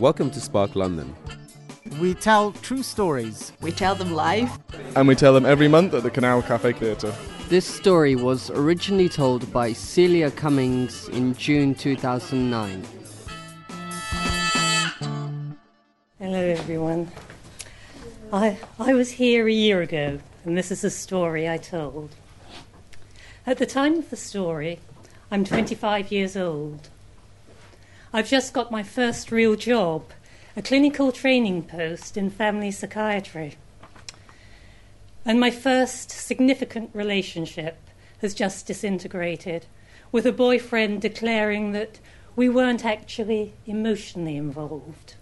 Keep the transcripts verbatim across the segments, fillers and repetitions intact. Welcome to Spark London. We tell true stories. We tell them live. And we tell them every month at the Canal Cafe Theatre. This story was originally told by Celia Cummings in June two thousand nine. Hello everyone. I, I was here a year ago and this is a story I told. At the time of the story, I'm twenty-five years old. I've just got my first real job, a clinical training post in family psychiatry. And my first significant relationship has just disintegrated, with a boyfriend declaring that we weren't actually emotionally involved.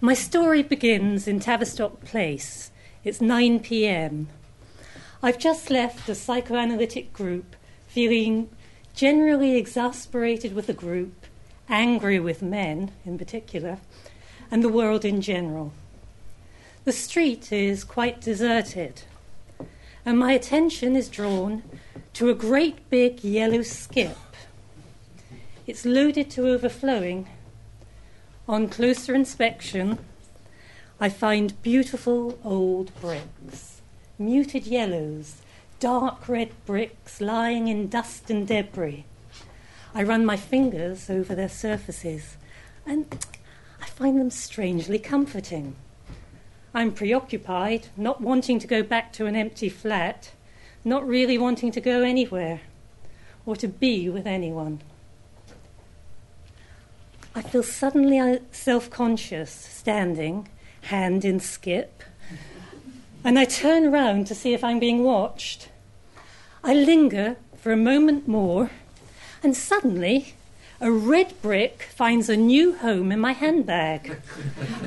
My story begins in Tavistock Place. It's nine p.m. I've just left a psychoanalytic group, feeling generally exasperated with the group, angry with men in particular, and the world in general. The street is quite deserted, and my attention is drawn to a great big yellow skip. It's loaded to overflowing. On closer inspection, I find beautiful old bricks, muted yellows, dark red bricks lying in dust and debris. I run my fingers over their surfaces, and I find them strangely comforting. I'm preoccupied, not wanting to go back to an empty flat, not really wanting to go anywhere, or to be with anyone. I feel suddenly self-conscious, standing, hand in skip, and I turn round to see if I'm being watched. I linger for a moment more, and suddenly, a red brick finds a new home in my handbag,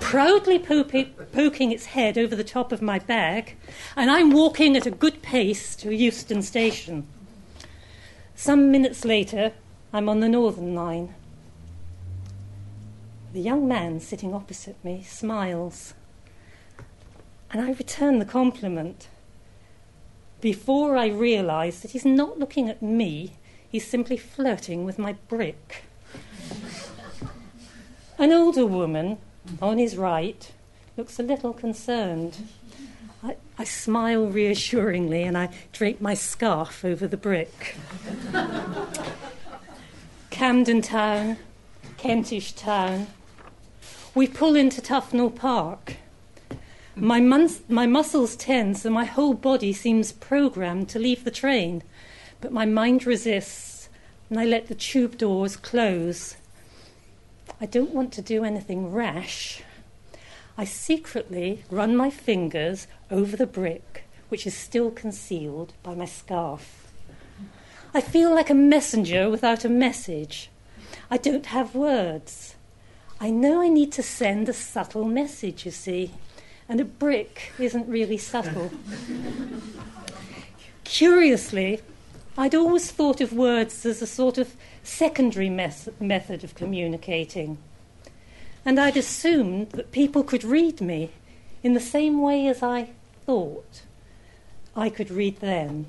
proudly po- poking its head over the top of my bag, and I'm walking at a good pace to Euston Station. Some minutes later, I'm on the Northern Line. The young man sitting opposite me smiles, and I return the compliment before I realise that he's not looking at me. He's simply flirting with my brick. An older woman, on his right, looks a little concerned. I, I smile reassuringly and I drape my scarf over the brick. Camden Town, Kentish Town. We pull into Tufnell Park. My, mus- my muscles tense and my whole body seems programmed to leave the train. But my mind resists, and I let the tube doors close. I don't want to do anything rash. I secretly run my fingers over the brick, which is still concealed by my scarf. I feel like a messenger without a message. I don't have words. I know I need to send a subtle message, you see, and a brick isn't really subtle. Curiously, I'd always thought of words as a sort of secondary mes- method of communicating, and I'd assumed that people could read me in the same way as I thought I could read them.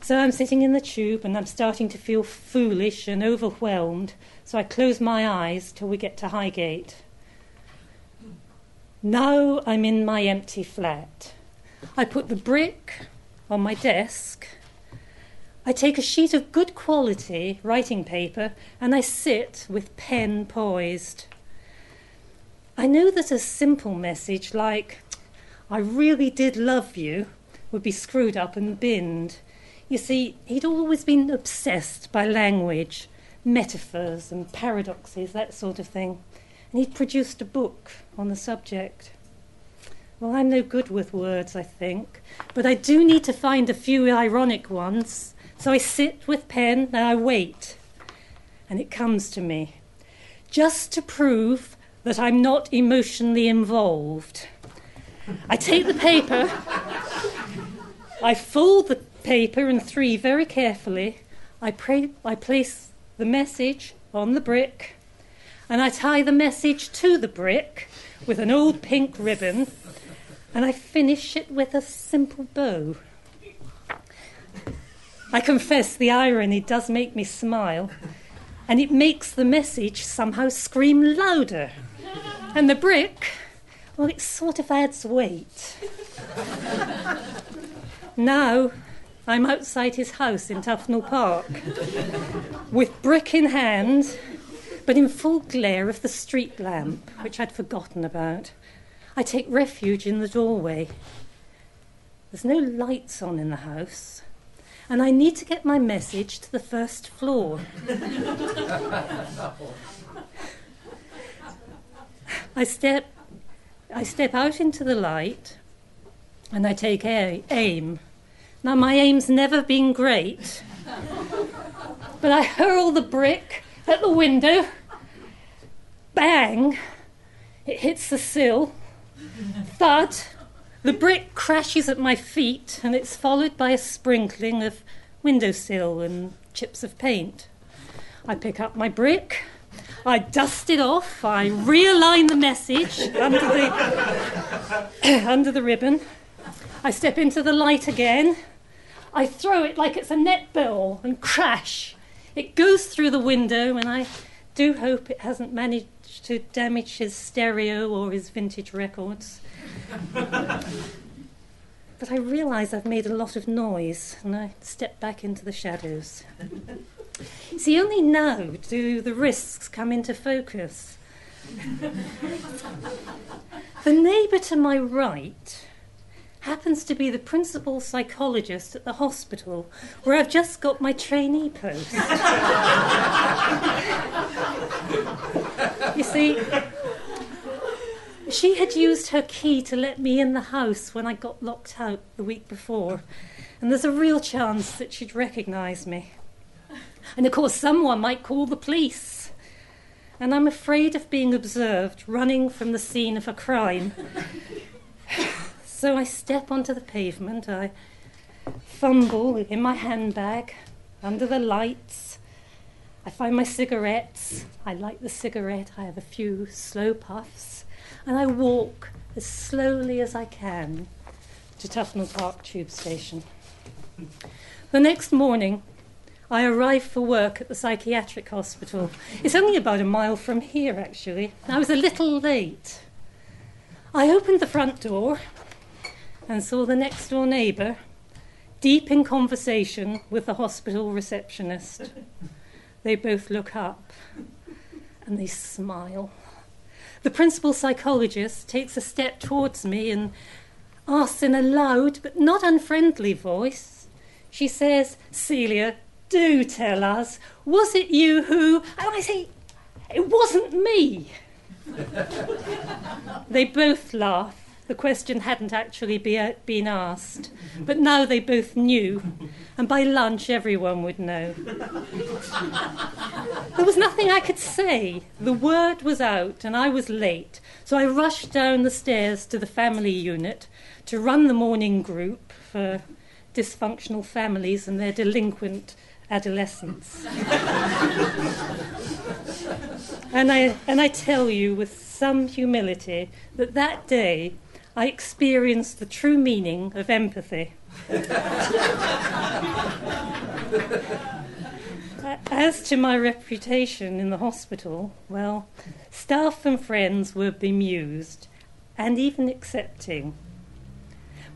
So I'm sitting in the tube and I'm starting to feel foolish and overwhelmed, so I close my eyes till we get to Highgate. Now I'm in my empty flat. I put the brick on my desk. I take a sheet of good quality writing paper and I sit with pen poised. I know that a simple message like, I really did love you, would be screwed up and binned. You see, he'd always been obsessed by language, metaphors and paradoxes, that sort of thing. And he'd produced a book on the subject. Well, I'm no good with words, I think, but I do need to find a few ironic ones. So I sit with pen and I wait, and it comes to me, just to prove that I'm not emotionally involved. I take the paper, I fold the paper in three very carefully, I, pray, I place the message on the brick, and I tie the message to the brick with an old pink ribbon, and I finish it with a simple bow. I confess the irony does make me smile, and it makes the message somehow scream louder. And the brick, well, it sort of adds weight. Now I'm outside his house in Tufnell Park, with brick in hand, but in full glare of the street lamp, which I'd forgotten about. I take refuge in the doorway. There's no lights on in the house, and I need to get my message to the first floor. I step I step out into the light, and I take aim. Now, my aim's never been great, but I hurl the brick at the window. Bang! It hits the sill. Thud! The brick crashes at my feet, and it's followed by a sprinkling of windowsill and chips of paint. I pick up my brick, I dust it off, I realign the message under the under the ribbon. I step into the light again, I throw it like it's a netball, and crash. It goes through the window, and I do hope it hasn't managed to damage his stereo or his vintage records. But I realise I've made a lot of noise, and I step back into the shadows. See, only now do the risks come into focus. The neighbour to my right happens to be the principal psychologist at the hospital, where I've just got my trainee post. You see, she had used her key to let me in the house when I got locked out the week before, and there's a real chance that she'd recognise me. And of course someone might call the police. And I'm afraid of being observed running from the scene of a crime. So I step onto the pavement, I fumble in my handbag, under the lights, I find my cigarettes, I light the cigarette, I have a few slow puffs, and I walk as slowly as I can to Tufnell Park tube station. The next morning, I arrive for work at the psychiatric hospital. It's only about a mile from here, actually. I was a little late. I opened the front door and saw the next door neighbour deep in conversation with the hospital receptionist. They both look up and they smile. The principal psychologist takes a step towards me and asks in a loud but not unfriendly voice. She says, "Celia, do tell us, was it you who..." And I say, "It wasn't me." They both laugh. The question hadn't actually be, uh, been asked, but now they both knew, and by lunch everyone would know. There was nothing I could say. The word was out, and I was late, so I rushed down the stairs to the family unit to run the morning group for dysfunctional families and their delinquent adolescents. and I and I tell you with some humility that that day I experienced the true meaning of empathy. As to my reputation in the hospital, well, staff and friends were bemused and even accepting.